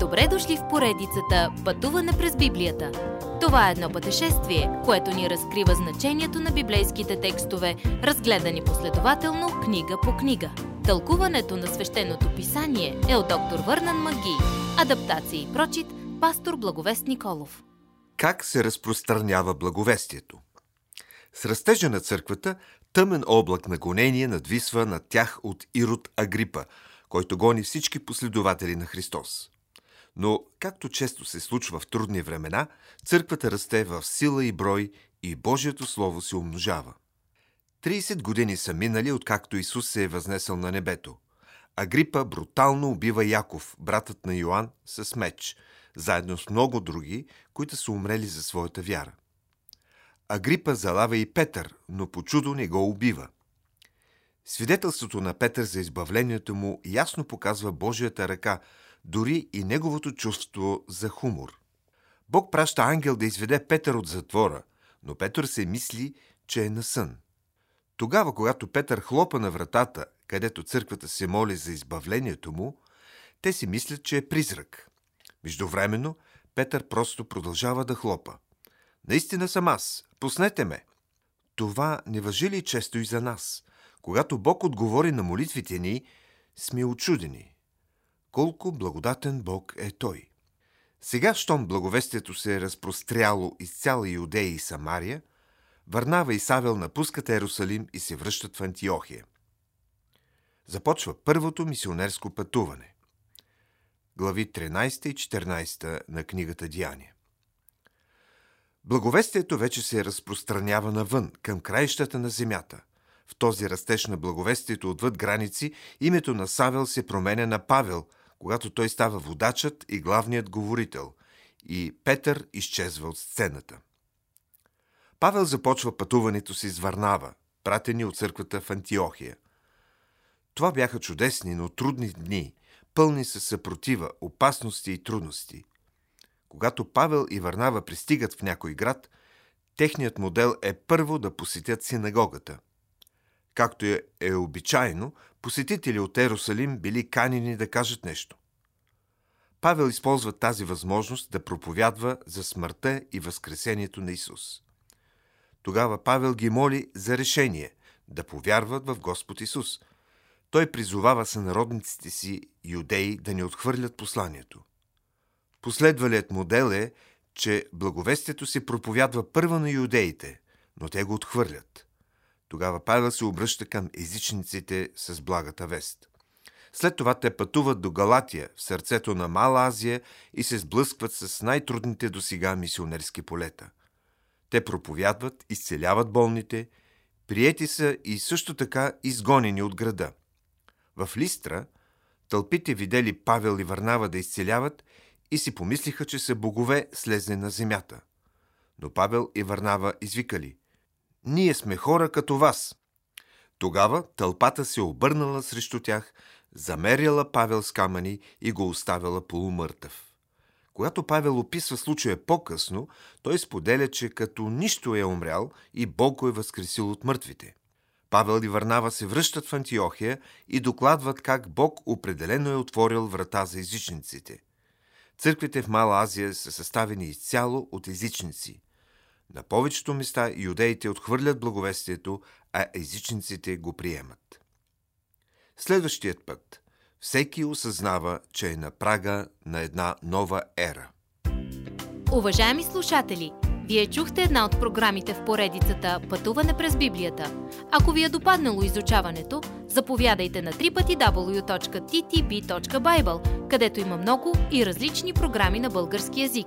Добре дошли в поредицата Пътуване през Библията. Това е едно пътешествие, което ни разкрива значението на библейските текстове, разгледани последователно книга по книга. Тълкуването на Свещеното писание е от доктор Върнан Маги. Адаптация и прочит, пастор Благовест Николов. Как се разпространява благовестието? С растежа на църквата тъмен облак на гонение надвисва над тях от Ирод Агрипа, който гони всички последователи на Христос. Но, както често се случва в трудни времена, църквата расте в сила и брой и Божието Слово се умножава. 30 години са минали, откакто Исус се е възнесъл на небето. Агрипа брутално убива Яков, братът на Йоан, с меч, заедно с много други, които са умрели за своята вяра. Агрипа залавя и Петър, но по чудо не го убива. Свидетелството на Петър за избавлението му ясно показва Божията ръка, дори и неговото чувство за хумор. Бог праща ангел да изведе Петър от затвора, но Петър се мисли, че е на сън. Тогава, когато Петър хлопа на вратата, където църквата се моли за избавлението му, те си мислят, че е призрак. Междувременно, Петър просто продължава да хлопа. Наистина съм аз, пуснете ме! Това не важи ли често и за нас? Когато Бог отговори на молитвите ни, сме учудени. Колко благодатен Бог е Той! Сега, щом благовестието се е разпростряло из цяла Юдея и Самария, Варнава и Савел напускат Ерусалим и се връщат в Антиохия. Започва първото мисионерско пътуване. Глави 13 и 14 на книгата Деяния. Благовестието вече се разпространява навън, към краищата на земята. В този растеж на благовестието отвъд граници, името на Савел се променя на Павел, когато той става водачът и главният говорител, и Петър изчезва от сцената. Павел започва пътуването си с Варнава, пратени от църквата в Антиохия. Това бяха чудесни, но трудни дни, пълни със съпротива, опасности и трудности. Когато Павел и Варнава пристигат в някой град, техният модел е първо да посетят синагогата. Както е обичайно, посетители от Ерусалим били канени да кажат нещо. Павел използва тази възможност да проповядва за смъртта и възкресението на Исус. Тогава Павел ги моли за решение да повярват в Господ Исус. Той призовава сънародниците си, юдеи, да не отхвърлят посланието. Последвалият модел е, че благовестието се проповядва първо на юдеите, но те го отхвърлят. Тогава Павел се обръща към езичниците с благата вест. След това те пътуват до Галатия, в сърцето на Мала Азия, и се сблъскват с най-трудните досега мисионерски полета. Те проповядват, изцеляват болните, приети са и също така изгонени от града. В Листра тълпите видели Павел и Варнава да изцеляват и си помислиха, че са богове, слезли на земята. Но Павел и Варнава извикали: „Ние сме хора като вас!“ Тогава тълпата се обърнала срещу тях, замеряла Павел с камъни и го оставила полумъртъв. Когато Павел описва случая по-късно, той споделя, че като нищо е умрял и Бог го е възкресил от мъртвите. Павел и Варнава се връщат в Антиохия и докладват как Бог определено е отворил врата за езичниците. Църквите в Мала Азия са съставени изцяло от езичници. На повечето места юдеите отхвърлят благовестието, а езичниците го приемат. Следващият път всеки осъзнава, че е на прага на една нова ера. Уважаеми слушатели, вие чухте една от програмите в поредицата Пътуване през Библията. Ако ви е допаднало изучаването, заповядайте на www.ttb.bible, където има много и различни програми на български език.